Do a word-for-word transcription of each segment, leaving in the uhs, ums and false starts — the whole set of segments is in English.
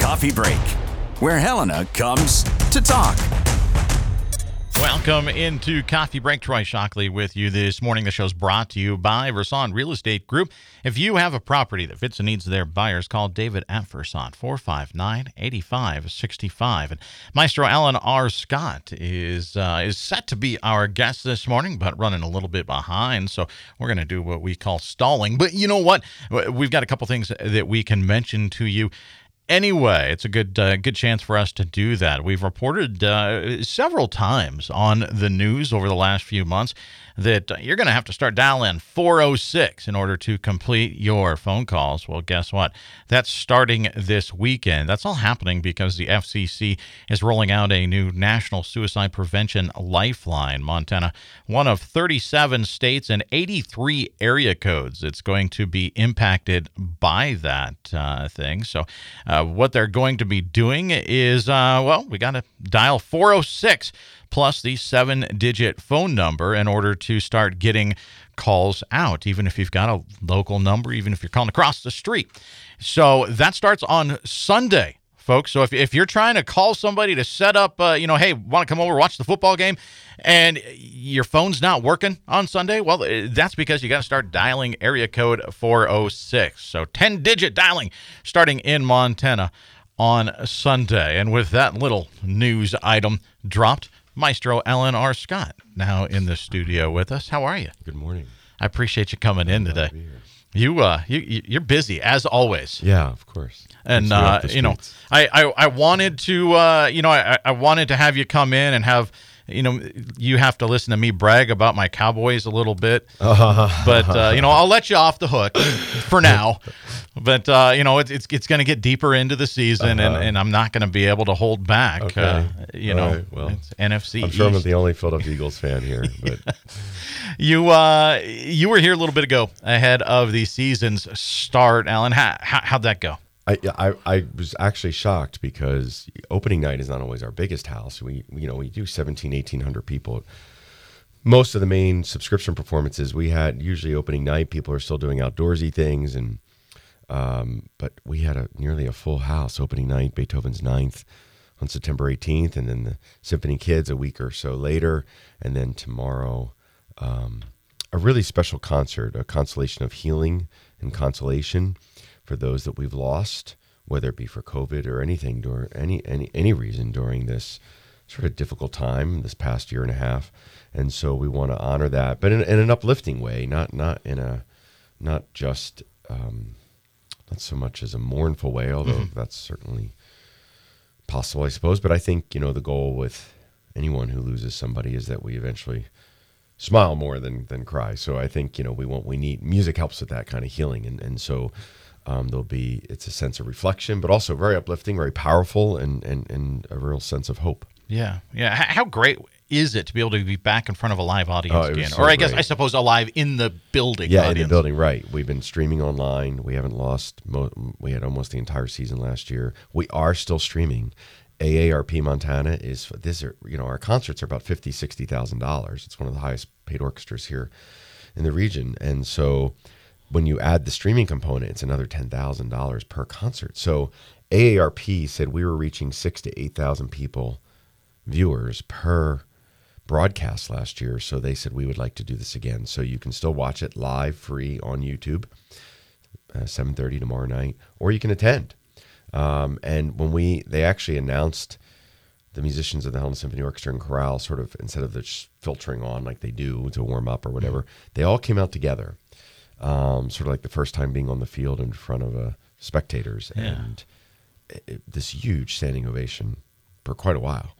Coffee Break, where Helena comes to talk. Welcome into Coffee Break. Troy Shockley with you this morning. The show's brought to you by Versant Real Estate Group. If you have a property that fits the needs of their buyers, call David F. Resson, four five nine, eight five six five. And Maestro Allan R. Scott is uh, is set to be our guest this morning, but running a little bit behind, so we're going to do what we call stalling. But you know what? We've got a couple things that we can mention to you. Anyway, it's a good uh, good chance for us to do that. We've reported uh, several times on the news over the last few months that you're going to have to start dialing four oh six in order to complete your phone calls. Well, guess what? That's starting this weekend. That's all happening because the F C C is rolling out a new National Suicide Prevention Lifeline. Montana, one of thirty-seven states and eighty-three area codes that's going to be impacted by that uh, thing. So uh, what they're going to be doing is, uh, well, we got to dial four oh six plus the seven-digit phone number in order to start getting calls out, even if you've got a local number, even if you're calling across the street. So that starts on Sunday, folks. So if, if you're trying to call somebody to set up, uh, you know, hey, want to come over, watch the football game, and your phone's not working on Sunday, well, that's because you got to start dialing area code four oh six. So ten-digit dialing starting in Montana on Sunday. And with that little news item dropped, Maestro Allan R. Scott now in the studio with us. How are you? Good morning. I appreciate you coming in today. You uh, you you're busy as always. Yeah, of course. And uh, you know, I, I, I wanted to uh, you know, I, I wanted to have you come in and have you know, you have to listen to me brag about my Cowboys a little bit, uh-huh. but uh, you know, I'll let you off the hook for now. But uh, you know, it's it's, it's going to get deeper into the season, uh-huh. and, and I'm not going to be able to hold back. Okay. Uh, you All know, right. well, it's N F C. I'm sure East. I'm the only Philadelphia Eagles fan here. But yeah. you uh, you were here a little bit ago ahead of the season's start, Allan. How, how how'd that go? I, I I was actually shocked because opening night is not always our biggest house. We you know we do seventeen, eighteen hundred people. Most of the main subscription performances we had usually opening night. People are still doing outdoorsy things, and um, but we had a nearly a full house opening night. Beethoven's ninth on September eighteenth, and then the Symphony Kids a week or so later, and then tomorrow um, a really special concert, a constellation of healing and consolation for those that we've lost, whether it be for COVID or anything, during any any any reason during this sort of difficult time, this past year and a half, and so we want to honor that, but in, in an uplifting way, not not in a not just um, not so much as a mournful way, although mm-hmm. that's certainly possible, I suppose. But I think you know the goal with anyone who loses somebody is that we eventually smile more than than cry. So I think you know we want we need music helps with that kind of healing, and and so. Um, there'll be, it's a sense of reflection, but also very uplifting, very powerful, and, and, and a real sense of hope. Yeah. Yeah. How great is it to be able to be back in front of a live audience oh, again? So or I great. guess, I suppose, alive in the building. Yeah, audience. in the building, right. We've been streaming online. We haven't lost, mo- we had almost the entire season last year. We are still streaming. A A R P Montana is, this. Are, you know, our concerts are about fifty thousand dollars, sixty thousand dollars. It's one of the highest paid orchestras here in the region. And so when you add the streaming component, it's another ten thousand dollars per concert. So A A R P said we were reaching six to eight thousand people, viewers per broadcast last year. So they said we would like to do this again. So you can still watch it live, free on YouTube, uh, seven thirty tomorrow night, or you can attend. Um, and when we, they actually announced the musicians of the Helena Symphony Orchestra and Chorale sort of, instead of the sh- filtering on like they do to warm up or whatever, they all came out together. Um, sort of like the first time being on the field in front of uh, spectators, yeah. and it, it, this huge standing ovation for quite a while.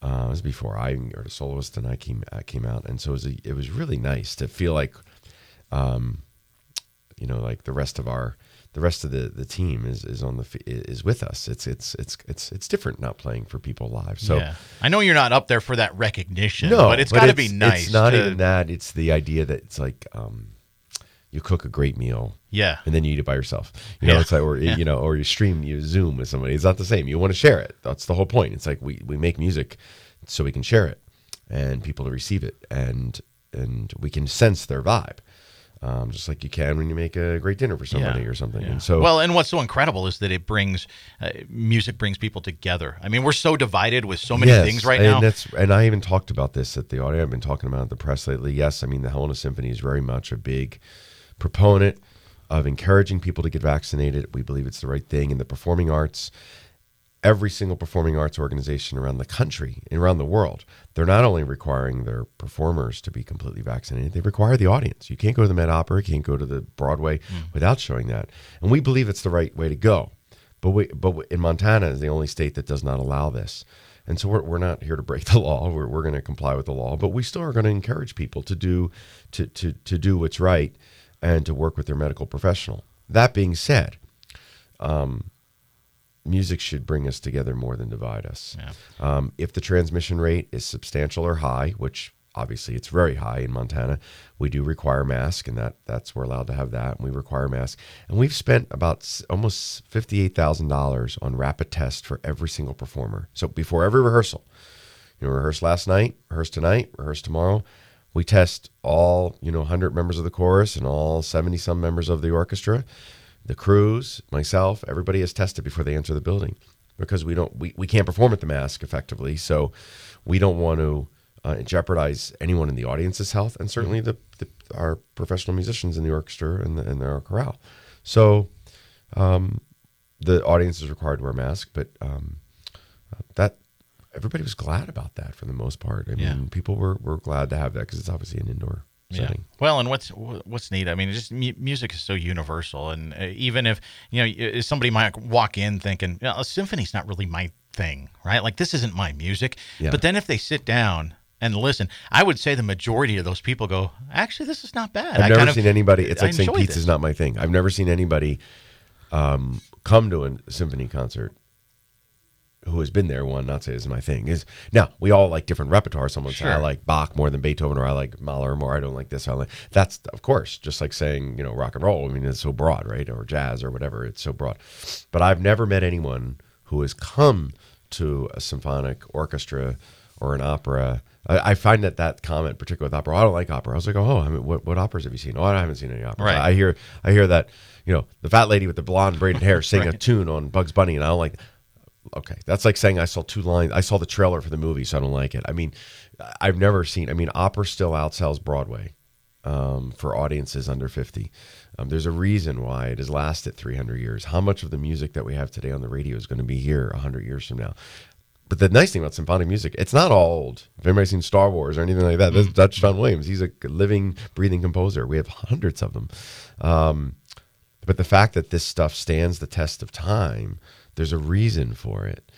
Uh, it was before I heard a soloist, and I came I came out, and so it was a, it was really nice to feel like, um, you know, like the rest of our the rest of the, the team is, is on the is with us. It's it's it's it's it's different not playing for people live. So yeah. I know you're not up there for that recognition, no, but it's got to be nice. It's not to... even that. It's the idea that it's like. Um, You cook a great meal, yeah, and then you eat it by yourself. You know, yeah. it's like, or yeah. you know, or you stream, you Zoom with somebody. It's not the same. You want to share it. That's the whole point. It's like we, we make music so we can share it, and people to receive it, and and we can sense their vibe. Um, just like you can when you make a great dinner for somebody yeah, or something. Yeah. And so, well, and what's so incredible is that it brings uh, music brings people together. I mean, we're so divided with so many yes, things right and now. That's, and I even talked about this at the audio. I've been talking about it in the press lately. Yes, I mean, the Helena Symphony is very much a big proponent of encouraging people to get vaccinated. We believe it's the right thing in the performing arts. Every single performing arts organization around the country and around the world, they're not only requiring their performers to be completely vaccinated, they require the audience. You can't go to the Met Opera, you can't go to the Broadway mm. without showing that. And we believe it's the right way to go. But we, but in Montana is the only state that does not allow this. And so we're we're not here to break the law. We're we're going to comply with the law, but we still are going to encourage people to do to to to do what's right and to work with their medical professional. That being said, um, music should bring us together more than divide us. Yeah. Um, if the transmission rate is substantial or high, which obviously it's very high in Montana, we do require masks, and that that's we're allowed to have that, and we require masks. And we've spent about almost fifty-eight thousand dollars on rapid tests for every single performer. So before every rehearsal, you know, rehearse last night, rehearse tonight, rehearse tomorrow. We test all, you know, one hundred members of the chorus and all seventy-some members of the orchestra. The crews, myself, everybody is tested before they enter the building, because we don't we, we can't perform at the mask effectively, so we don't want to uh, jeopardize anyone in the audience's health, and certainly the, the our professional musicians in the orchestra and the, and our chorale. So um, the audience is required to wear a mask, but um, that everybody was glad about that for the most part. I mean, yeah. people were were glad to have that because it's obviously an indoor. Yeah. Well, and what's what's neat, I mean, just m- music is so universal, and uh, even if, you know, somebody might walk in thinking, you know, a symphony's not really my thing, right? Like, this isn't my music. Yeah. But then if they sit down and listen, I would say the majority of those people go, actually, this is not bad. I've I never kind seen of, anybody, it's like I saying Pete's is not my thing. I've never seen anybody um, come to a symphony concert who has been there, one, not say this is my thing. Is now, we all like different repertoire. Someone sure. says, I like Bach more than Beethoven, or I like Mahler more, I don't like this. I like That's, of course, just like saying, you know, rock and roll. I mean, it's so broad, right? Or jazz or whatever, it's so broad. But I've never met anyone who has come to a symphonic orchestra or an opera. I, I find that that comment, particularly with opera, I don't like opera. I was like, oh, I mean, what, what operas have you seen? Oh, I haven't seen any operas. Right. I hear I hear that, you know, the fat lady with the blonde braided hair sing right. a tune on Bugs Bunny, and I don't like that. Okay, that's like saying I saw two lines. I saw the trailer for the movie, so I don't like it. I mean, I've never seen. I mean, opera still outsells Broadway um, for audiences under fifty. Um, there's a reason why it has lasted three hundred years. How much of the music that we have today on the radio is going to be here one hundred years from now? But the nice thing about symphonic music, it's not all old. If anybody's seen Star Wars or anything like that, that's, that's John Williams. He's a living, breathing composer. We have hundreds of them. Um, but the fact that this stuff stands the test of time, there's a reason for it.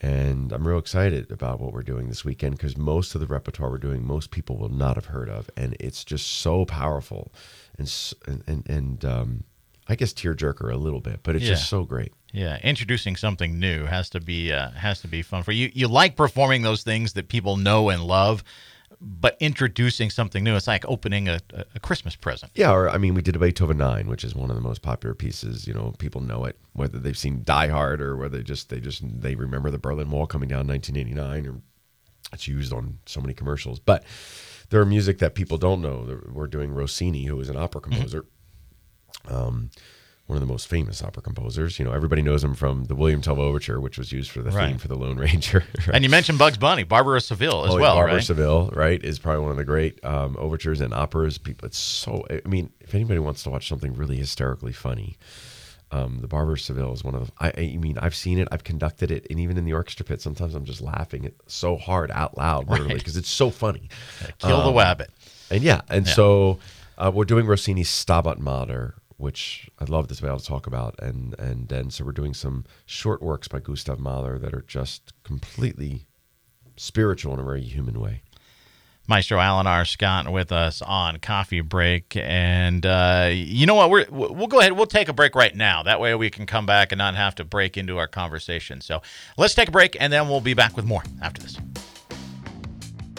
And I'm real excited about what we're doing this weekend, because most of the repertoire we're doing, most people will not have heard of. And it's just so powerful. And and and um, I guess tearjerker a little bit, but it's yeah. just so great. Yeah, introducing something new has to be uh, has to be fun for you. You like performing those things that people know and love, but introducing something new, it's like opening a, a Christmas present. Yeah, or I mean, we did a Beethoven nine, which is one of the most popular pieces. You know, people know it, whether they've seen Die Hard or whether they just they just they remember the Berlin Wall coming down in nineteen eighty-nine, or it's used on so many commercials. But there are music that people don't know. We're doing Rossini, who is an opera composer, mm-hmm. um, one of the most famous opera composers. You know, everybody knows him from the William Tell Overture, which was used for the right. theme for The Lone Ranger. right? And you mentioned Bugs Bunny, Barber of Seville as oh, well, Barber right? Barber of Seville, right, is probably one of the great um, overtures and operas. People, it's so, I mean, if anybody wants to watch something really hysterically funny, um, the Barber of Seville is one of the, I, I mean, I've seen it, I've conducted it, and even in the orchestra pit, sometimes I'm just laughing it so hard out loud, literally, because right. it's so funny. Yeah, kill um, the wabbit. And yeah, and yeah. so uh, we're doing Rossini's Stabat Mater, which I love this to be able to talk about. And and then so we're doing some short works by Gustav Mahler that are just completely spiritual in a very human way. Maestro Allan R. Scott with us on Coffee Break. And uh, you know what? We're, we'll go ahead. We'll take a break right now. That way we can come back and not have to break into our conversation. So let's take a break, and then we'll be back with more after this.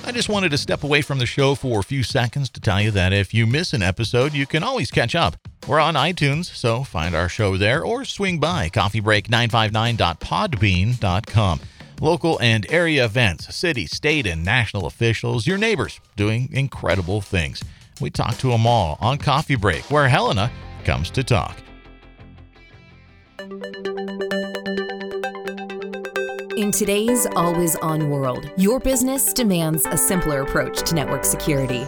I just wanted to step away from the show for a few seconds to tell you that if you miss an episode, you can always catch up. We're on iTunes, so find our show there or swing by coffee break nine five nine dot podbean dot com. Local and area events, city, state, and national officials, your neighbors doing incredible things. We talk to them all on Coffee Break, where Helena comes to talk. In today's always-on world, your business demands a simpler approach to network security.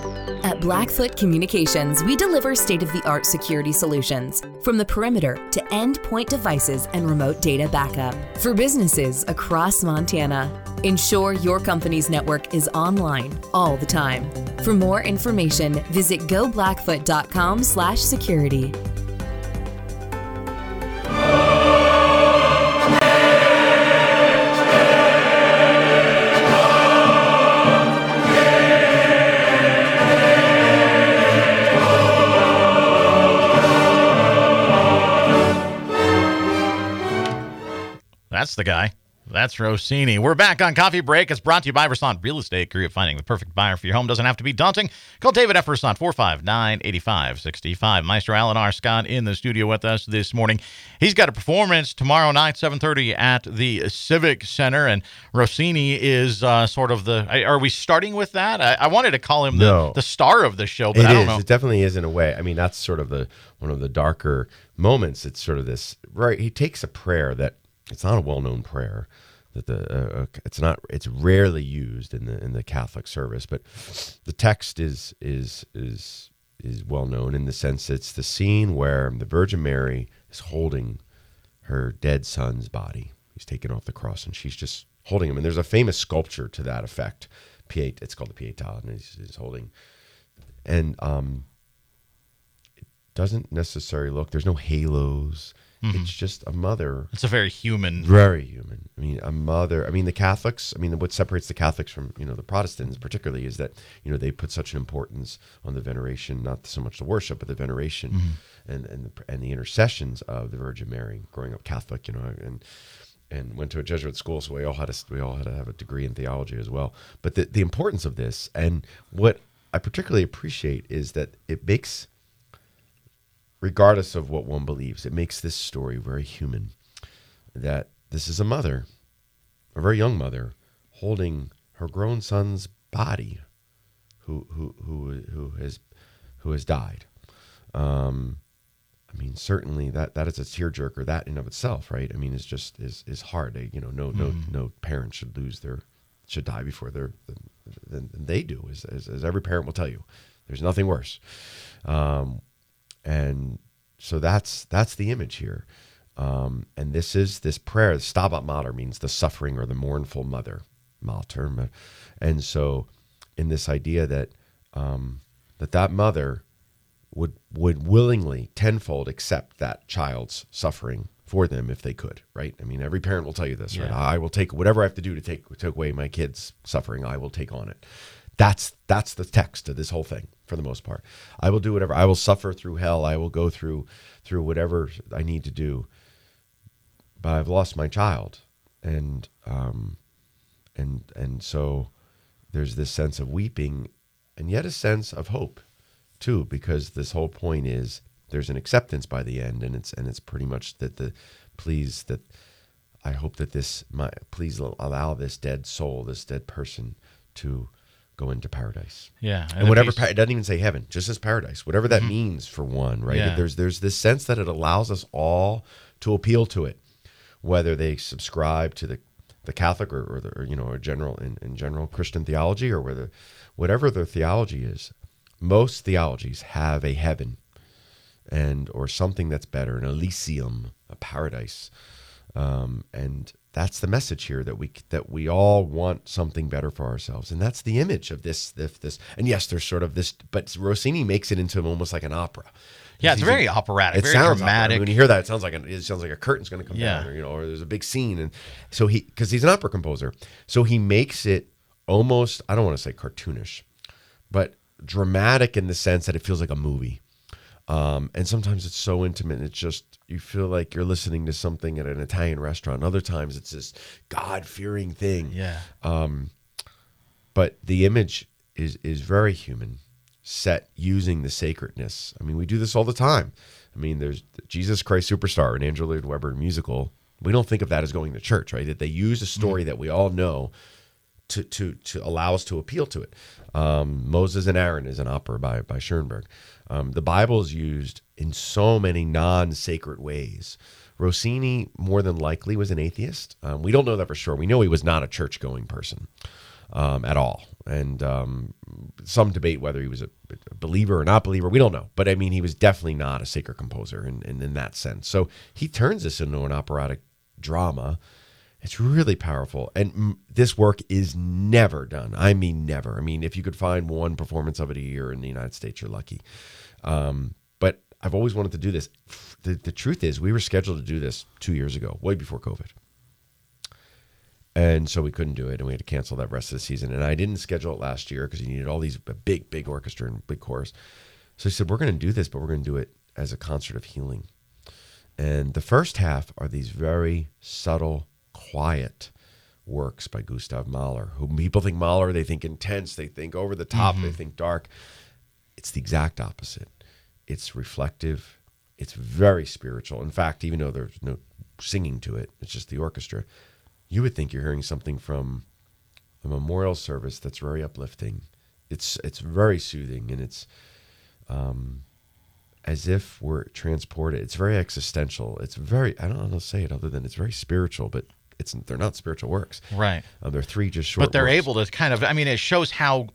At Blackfoot Communications, we deliver state-of-the-art security solutions, from the perimeter to endpoint devices and remote data backup, for businesses across Montana. Ensure your company's network is online all the time. For more information, visit go blackfoot dot com slash security. That's the guy. That's Rossini. We're back on Coffee Break. It's brought to you by Versant Real Estate Career. Finding the perfect buyer for your home doesn't have to be daunting. Call David F. Resson, four five nine, eight five six five. Maestro Allan R. Scott in the studio with us this morning. He's got a performance tomorrow night, seven thirty at the Civic Center, and Rossini is uh, sort of the... Are we starting with that? I, I wanted to call him the, no. the star of the show, but it I don't is. know. It definitely is in a way. I mean, that's sort of the one of the darker moments. It's sort of this... Right, he takes a prayer that... It's not a well-known prayer. That the uh, it's not it's rarely used in the in the Catholic service, but the text is is is is well known in the sense it's the scene where the Virgin Mary is holding her dead son's body. He's taken off the cross, and she's just holding him. And there's a famous sculpture to that effect. Piet, it's called the Pietà, and he's, he's holding. And um, it doesn't necessarily look. There's no halos. Mm-hmm. It's just a mother. It's a very human. Very human. I mean, a mother. I mean, the Catholics, I mean, what separates the Catholics from, you know, the Protestants particularly is that, you know, they put such an importance on the veneration, not so much the worship, but the veneration mm-hmm. and and the, and the intercessions of the Virgin Mary. Growing up Catholic, you know, and and went to a Jesuit school, so we all had a, we all had to have a degree in theology as well. But the, the importance of this, and what I particularly appreciate is that it makes... Regardless of what one believes, it makes this story very human. That this is a mother, a very young mother, holding her grown son's body, who who who who has who has died. Um, I mean, certainly that that is a tearjerker. That in of itself, right? I mean, it's just is is hard. You know, no mm. no no parent should lose their should die before they're than they do. As, as as every parent will tell you, there's nothing worse. Um, And so that's that's the image here. Um, and this is this prayer. Stabat Mater means the suffering or the mournful mother. Mater. And so in this idea that um, that, that mother would would willingly tenfold accept that child's suffering for them if they could, right? I mean, every parent will tell you this, yeah. right? I will take whatever I have to do to take, take away my kid's suffering. I will take on it. That's that's the text of this whole thing, for the most part. I will do whatever. I will suffer through hell. I will go through through whatever I need to do. But I've lost my child, and um, and and so there's this sense of weeping, and yet a sense of hope, too, because this whole point is there's an acceptance by the end, and it's and it's pretty much that the please that I hope that this my please allow this dead soul, this dead person to. Go into paradise. Yeah. And, and whatever, par- it doesn't even say heaven, just as paradise, whatever that mm-hmm. means for one, right? Yeah. There's there's this sense that it allows us all to appeal to it, whether they subscribe to the, the Catholic or, or, the, or you know, or general in, in general Christian theology or whether whatever their theology is. Most theologies have a heaven and or something that's better, an Elysium, a paradise. Um, and that's the message here that we that we all want something better for ourselves, and that's the image of this this, this. And yes, there's sort of this, but Rossini makes it into almost like an opera. Yeah, it's very operatic. It very sounds dramatic. Operatic. When you hear that, it sounds like an, it sounds like a curtain's going to come yeah. down, or, you know, or there's a big scene, and so he because he's an opera composer, so he makes it almost I don't want to say cartoonish, but dramatic in the sense that it feels like a movie. Um, and sometimes it's so intimate and it's just, you feel like you're listening to something at an Italian restaurant. Other times it's this God-fearing thing. Yeah. Um, but the image is, is very human, set using the sacredness. I mean, we do this all the time. I mean, there's Jesus Christ Superstar, an Andrew Lloyd Webber musical. We don't think of that as going to church, right? That they use a story mm-hmm. that we all know to to to allow us to appeal to it. Um, Moses and Aaron is an opera by by Schoenberg. Um, the Bible is used in so many non-sacred ways. Rossini, more than likely, was an atheist. Um, we don't know that for sure. We know he was not a church-going person um, at all. And um, some debate whether he was a believer or not believer. We don't know. But, I mean, he was definitely not a sacred composer in, in, in that sense. So he turns this into an operatic drama. It's really powerful. And this work is never done. I mean, never. I mean, if you could find one performance of it a year in the United States, you're lucky. Um, but I've always wanted to do this. The, the truth is, we were scheduled to do this two years ago, way before COVID. And so we couldn't do it, and we had to cancel that rest of the season. And I didn't schedule it last year because you needed all these big, big orchestra and big chorus. So he said, we're going to do this, but we're going to do it as a concert of healing. And the first half are these very subtle, quiet works by Gustav Mahler. Who people think Mahler, they think intense, they think over the top, mm-hmm. they think dark. It's the exact opposite. It's reflective. It's very spiritual. In fact, even though there's no singing to it, it's just the orchestra, you would think you're hearing something from a memorial service that's very uplifting. It's it's very soothing, and it's um, as if we're transported. It's very existential. It's very, I don't know how to say it other than it's very spiritual, but it's they're not spiritual works. Right. Um, they're three just short But they're works. Able to kind of, I mean, it shows how...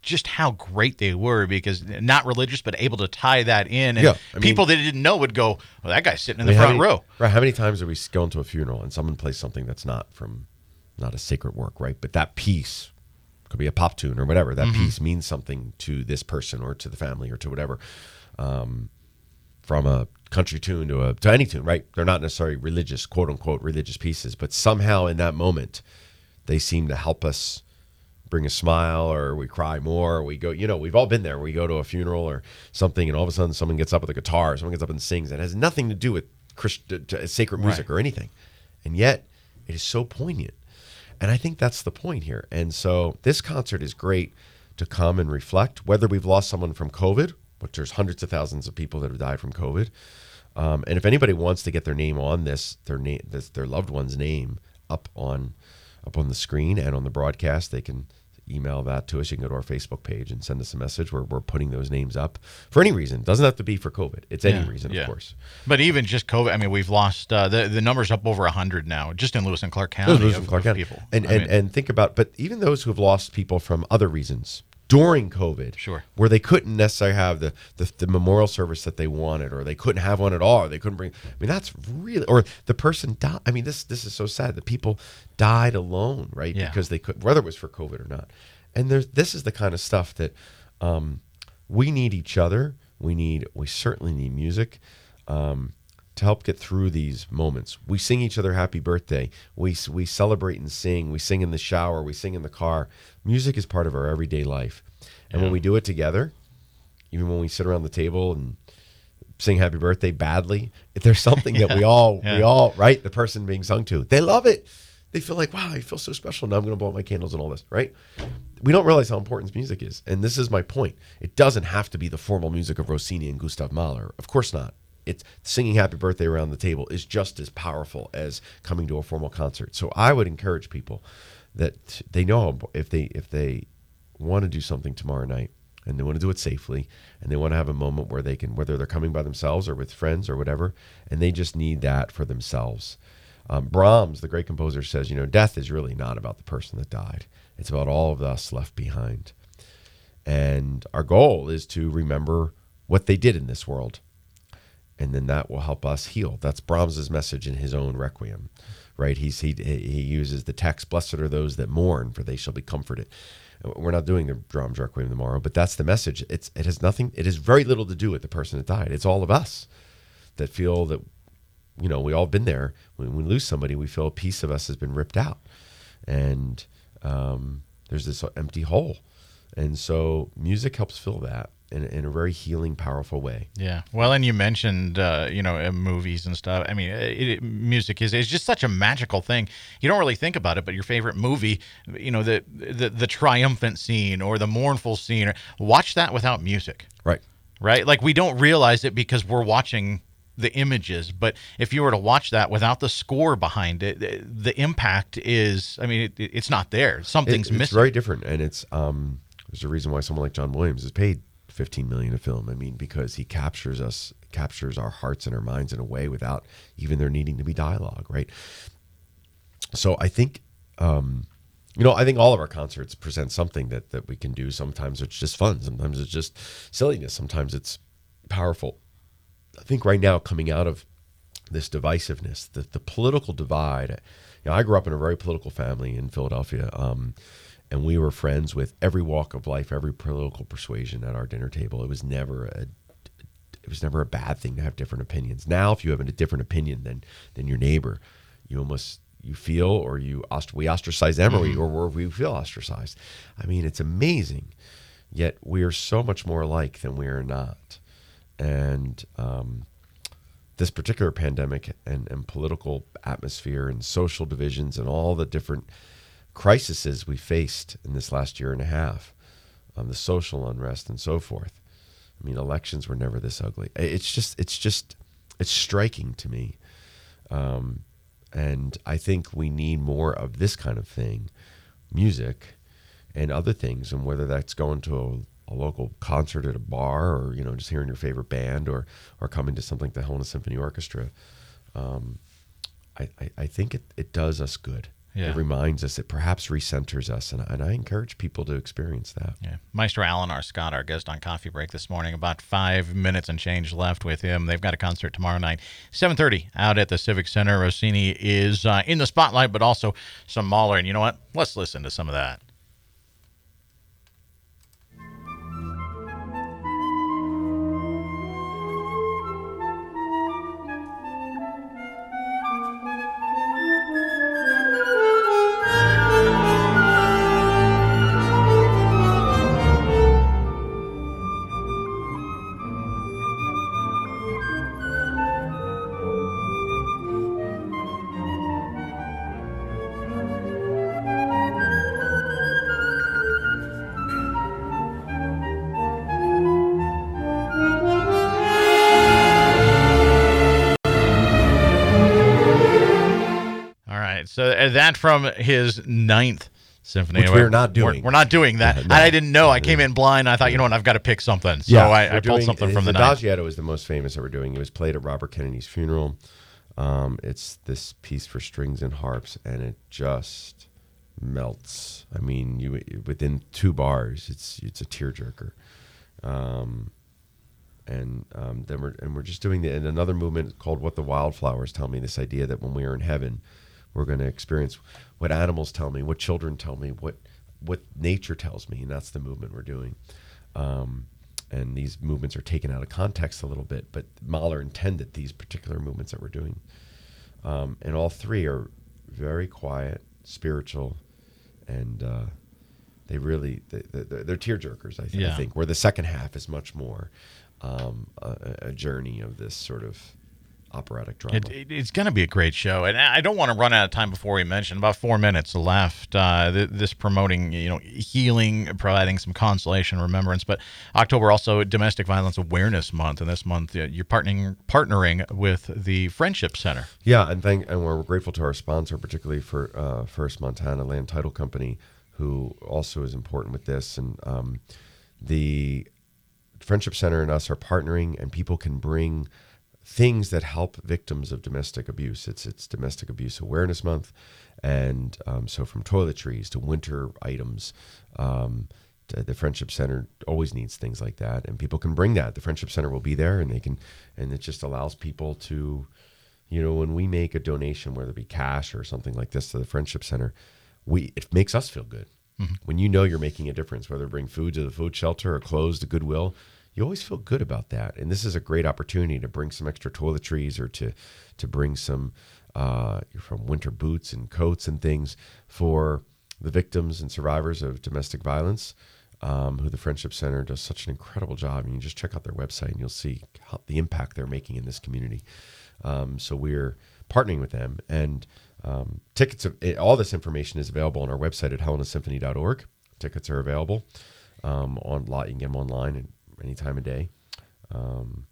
just how great they were, because not religious, but able to tie that in. And yeah, I mean, people that didn't know would go, well, that guy's sitting in I mean, the front many, row. Right. How many times are we going to a funeral and someone plays something that's not from, not a sacred work, right? But that piece could be a pop tune or whatever. That mm-hmm. piece means something to this person or to the family or to whatever. Um, from a country tune to a, to any tune, right? They're not necessarily religious, quote unquote, religious pieces, but somehow in that moment, they seem to help us bring a smile, or we cry more, or we go, you know, we've all been there. We go to a funeral or something, and all of a sudden someone gets up with a guitar, someone gets up and sings. It has nothing to do with Christian, sacred music right. or anything. And yet it is so poignant. And I think that's the point here. And so this concert is great to come and reflect, whether we've lost someone from COVID, which there's hundreds of thousands of people that have died from COVID. Um, and if anybody wants to get their name on this, their name, this, their loved one's name up on up on the screen and on the broadcast, they can email that to us. You can go to our Facebook page and send us a message where we're putting those names up for any reason. It doesn't have to be for COVID. It's any yeah, reason, yeah. of course. But even just COVID, I mean, we've lost, uh, the, the number's up over one hundred now, just in Lewis and Clark County. Lewis and Clark County. People. And, and, mean, and think about, but even those who have lost people from other reasons during COVID, sure. where they couldn't necessarily have the, the, the memorial service that they wanted, or they couldn't have one at all, or they couldn't bring, I mean, that's really, or the person died. I mean, this this is so sad. The people died alone, right? Yeah. Because they could, whether it was for COVID or not. And there's, this is the kind of stuff that um, we need each other. We need, we certainly need music um, to help get through these moments. We sing each other happy birthday. We we celebrate and sing. We sing in the shower. We sing in the car. Music is part of our everyday life. And yeah. when we do it together, even when we sit around the table and sing happy birthday badly, if there's something yeah. that we all, yeah. we all, right, the person being sung to, they love it. They feel like, wow, I feel so special. Now I'm going to blow out my candles and all this, right? We don't realize how important music is. And this is my point. It doesn't have to be the formal music of Rossini and Gustav Mahler. Of course not. It's singing happy birthday around the table is just as powerful as coming to a formal concert. So I would encourage people that they know if they if they want to do something tomorrow night, and they want to do it safely, and they want to have a moment where they can, whether they're coming by themselves or with friends or whatever, and they just need that for themselves. Um, Brahms, the great composer, says, you know, death is really not about the person that died. It's about all of us left behind. And our goal is to remember what they did in this world. And then that will help us heal. That's Brahms's message in his own Requiem, right? He's, he he uses the text, blessed are those that mourn, for they shall be comforted. We're not doing the Brahms Requiem tomorrow, but that's the message. It's It has nothing, it has very little to do with the person that died. It's all of us that feel that, you know, we all been there. When we lose somebody, we feel a piece of us has been ripped out. And um, there's this empty hole. And so music helps fill that. In, in a very healing, powerful way. Yeah. Well, and you mentioned, uh, you know, movies and stuff. I mean, it, it, music is it's just such a magical thing. You don't really think about it, but your favorite movie, you know, the the, the triumphant scene or the mournful scene, or, watch that without music. Right. Right? Like, we don't realize it because we're watching the images. But if you were to watch that without the score behind it, the, the impact is, I mean, it, it's not there. Something's it, it's missing. It's very different. And it's, um, there's a reason why someone like John Williams is paid fifteen million dollars a film. I mean, because he captures us, captures our hearts and our minds in a way without even there needing to be dialogue, right? So I think, um, you know, I think all of our concerts present something that, that we can do. Sometimes it's just fun. Sometimes it's just silliness. Sometimes it's powerful. I think right now, coming out of this divisiveness, the, the political divide, you know, I grew up in a very political family in Philadelphia, um, and we were friends with every walk of life, every political persuasion at our dinner table. It was never a, it was never a bad thing to have different opinions. Now, if you have a different opinion than than your neighbor, you almost you feel or you we ostracize them, or we, or we feel ostracized. I mean, it's amazing. Yet we are so much more alike than we are not. And um, this particular pandemic and, and political atmosphere and social divisions and all the different crises we faced in this last year and a half, um, the social unrest and so forth. I mean, elections were never this ugly. It's just, it's just, it's striking to me. Um, and I think we need more of this kind of thing, music and other things. And whether that's going to a a local concert at a bar, or, you know, just hearing your favorite band, or, or coming to something like the Helena Symphony Orchestra. Um, I, I, I think it, it does us good. Yeah. It reminds us, it perhaps recenters us, and, and I encourage people to experience that. Yeah. Maestro Allan R. Scott, our guest on Coffee Break this morning, about five minutes and change left with him. They've got a concert tomorrow night, seven thirty, out at the Civic Center. Rossini is uh, in the spotlight, but also some Mahler. And you know what? Let's listen to some of that. So that from his ninth symphony. Which we're not doing. We're, we're not doing that. Yeah, no. I didn't know. I came in blind. I thought, you know what, I've got to pick something. So yeah, I, I doing, pulled something from the ninth. The Adagietto is the most famous that we're doing. It was played at Robert Kennedy's funeral. Um, it's this piece for strings and harps, and it just melts. I mean, you within two bars, it's it's a tearjerker. Um, and um, then we're and we're just doing the, and another movement called What the Wildflowers Tell Me. This idea that when we are in heaven, we're going to experience what animals tell me, what children tell me, what what nature tells me, and that's the movement we're doing. Um, and these movements are taken out of context a little bit, but Mahler intended these particular movements that we're doing. Um, and all three are very quiet, spiritual, and uh, they really, they, they, they're tear jerkers, I, th- yeah. I think, where the second half is much more um, a, a journey of this sort of operatic drama. It, it, it's going to be a great show, and I don't want to run out of time before we mention. About four minutes left. Uh, th- this promoting, you know, healing, providing some consolation, remembrance. But October also Domestic Violence Awareness Month, and this month uh, you're partnering partnering with the Friendship Center. Yeah, and thank and we're grateful to our sponsor, particularly for uh, First Montana Land Title Company, who also is important with this. And um, the Friendship Center and us are partnering, and people can bring things that help victims of domestic abuse. It's it's Domestic Abuse Awareness Month, and um, so from toiletries to winter items, um, to the Friendship Center always needs things like that, and people can bring that. The Friendship Center will be there, and they can, and it just allows people to, you know, when we make a donation, whether it be cash or something like this to the Friendship Center, we it makes us feel good. Mm-hmm. When you know you're making a difference, whether bring food to the food shelter or clothes to Goodwill, you always feel good about that. And this is a great opportunity to bring some extra toiletries, or to, to bring some uh, from winter boots and coats and things for the victims and survivors of domestic violence, um, who the Friendship Center does such an incredible job. And you just check out their website and you'll see how, the impact they're making in this community. Um, so we're partnering with them. And um, tickets, of, all this information is available on our website at Helena Symphony dot org. Tickets are available. Um, on, you can get them online and any time of day. Um,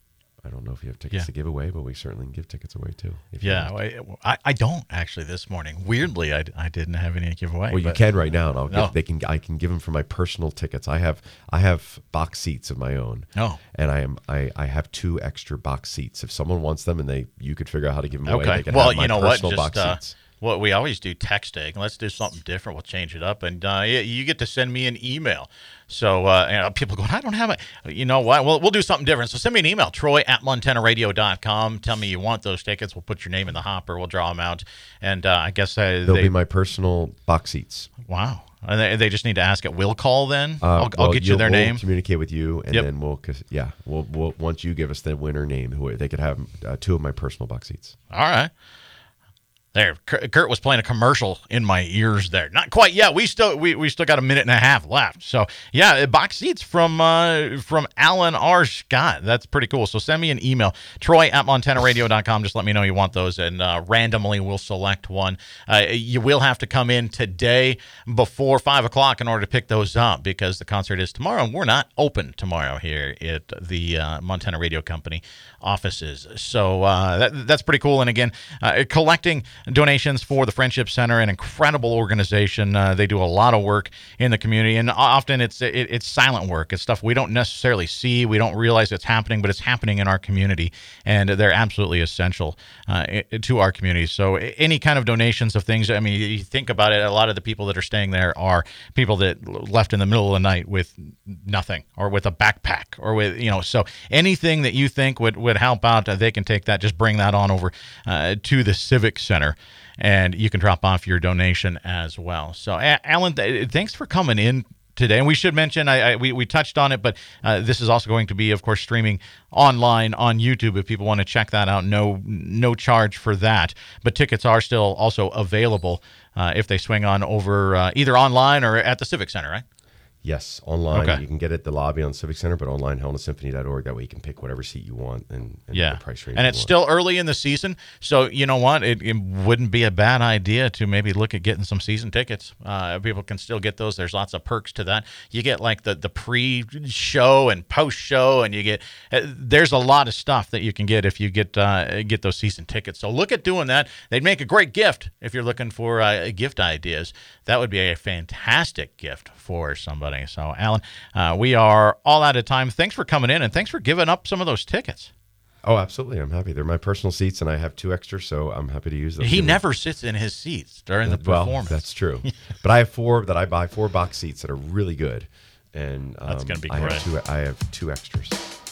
I don't know if you have tickets yeah. to give away, but we certainly can give tickets away too. If yeah, you I, I don't actually this morning. Weirdly, I, I didn't have any to give away. Well, you can right now, and I'll no. give, they can. I can give them for my personal tickets. I have I have box seats of my own. Oh, and I am I, I have two extra box seats. If someone wants them, and they you could figure out how to give them okay. away. They can well, have my you know personal what? Just, box uh, seats. Well, we always do texting. Let's do something different. We'll change it up. And uh, you get to send me an email. So uh, you know, people go, I don't have it. You know what? We'll, we'll do something different. So send me an email, troy at montana radio dot com. Tell me you want those tickets. We'll put your name in the hopper. We'll draw them out. And uh, I guess I, they'll they, be my personal box seats. Wow. And they, they just need to ask at will call then? Uh, I'll, well, I'll get you their we'll name. We'll communicate with you, and yep. then we'll, yeah, we'll, we'll, once you give us the winner name, who they could have uh, two of my personal box seats. All right. There, Kurt was playing a commercial in my ears there. Not quite yet. We still we, we still got a minute and a half left. So, yeah, box seats from uh, from Allan R. Scott. That's pretty cool. So send me an email, troy at montana radio dot com. Just let me know you want those, and uh, randomly we'll select one. Uh, you will have to come in today before five o'clock in order to pick those up, because the concert is tomorrow, and we're not open tomorrow here at the uh, Montana Radio Company offices. So uh, that, that's pretty cool. And, again, uh, collecting donations for the Friendship Center, an incredible organization. Uh, they do a lot of work in the community, and often it's it, it's silent work. It's stuff we don't necessarily see, we don't realize it's happening, but it's happening in our community, and they're absolutely essential uh, to our community. So any kind of donations of things, I mean, you think about it, a lot of the people that are staying there are people that left in the middle of the night with nothing, or with a backpack, or with, you know, so anything that you think would, would help out, uh, they can take that, just bring that on over uh, to the Civic Center, and you can drop off your donation as well. So, Allan, th- thanks for coming in today. And we should mention, I, I we, we touched on it, but uh, this is also going to be, of course, streaming online on YouTube if people want to check that out. No, no charge for that. But tickets are still also available uh, if they swing on over uh, either online or at the Civic Center, right? Yes, online. Okay. You can get it at the lobby on Civic Center, but online, Helena Symphony dot org. That way you can pick whatever seat you want and, and yeah. the price range. And it's still early in the season, so you know what? It, it wouldn't be a bad idea to maybe look at getting some season tickets. Uh, people can still get those. There's lots of perks to that. You get like the, the pre-show and post-show, and you get uh, there's a lot of stuff that you can get if you get uh, get those season tickets. So look at doing that. They'd make a great gift if you're looking for uh, gift ideas. That would be a fantastic gift for somebody. So, Allan, uh, we are all out of time. Thanks for coming in, and thanks for giving up some of those tickets. Oh, absolutely. I'm happy. They're my personal seats, and I have two extra, so I'm happy to use them. He never sits in his seats during the performance. Well, that's true. But I have four that I buy, four box seats that are really good, and um, that's going to be great. I have, two, I have two extras.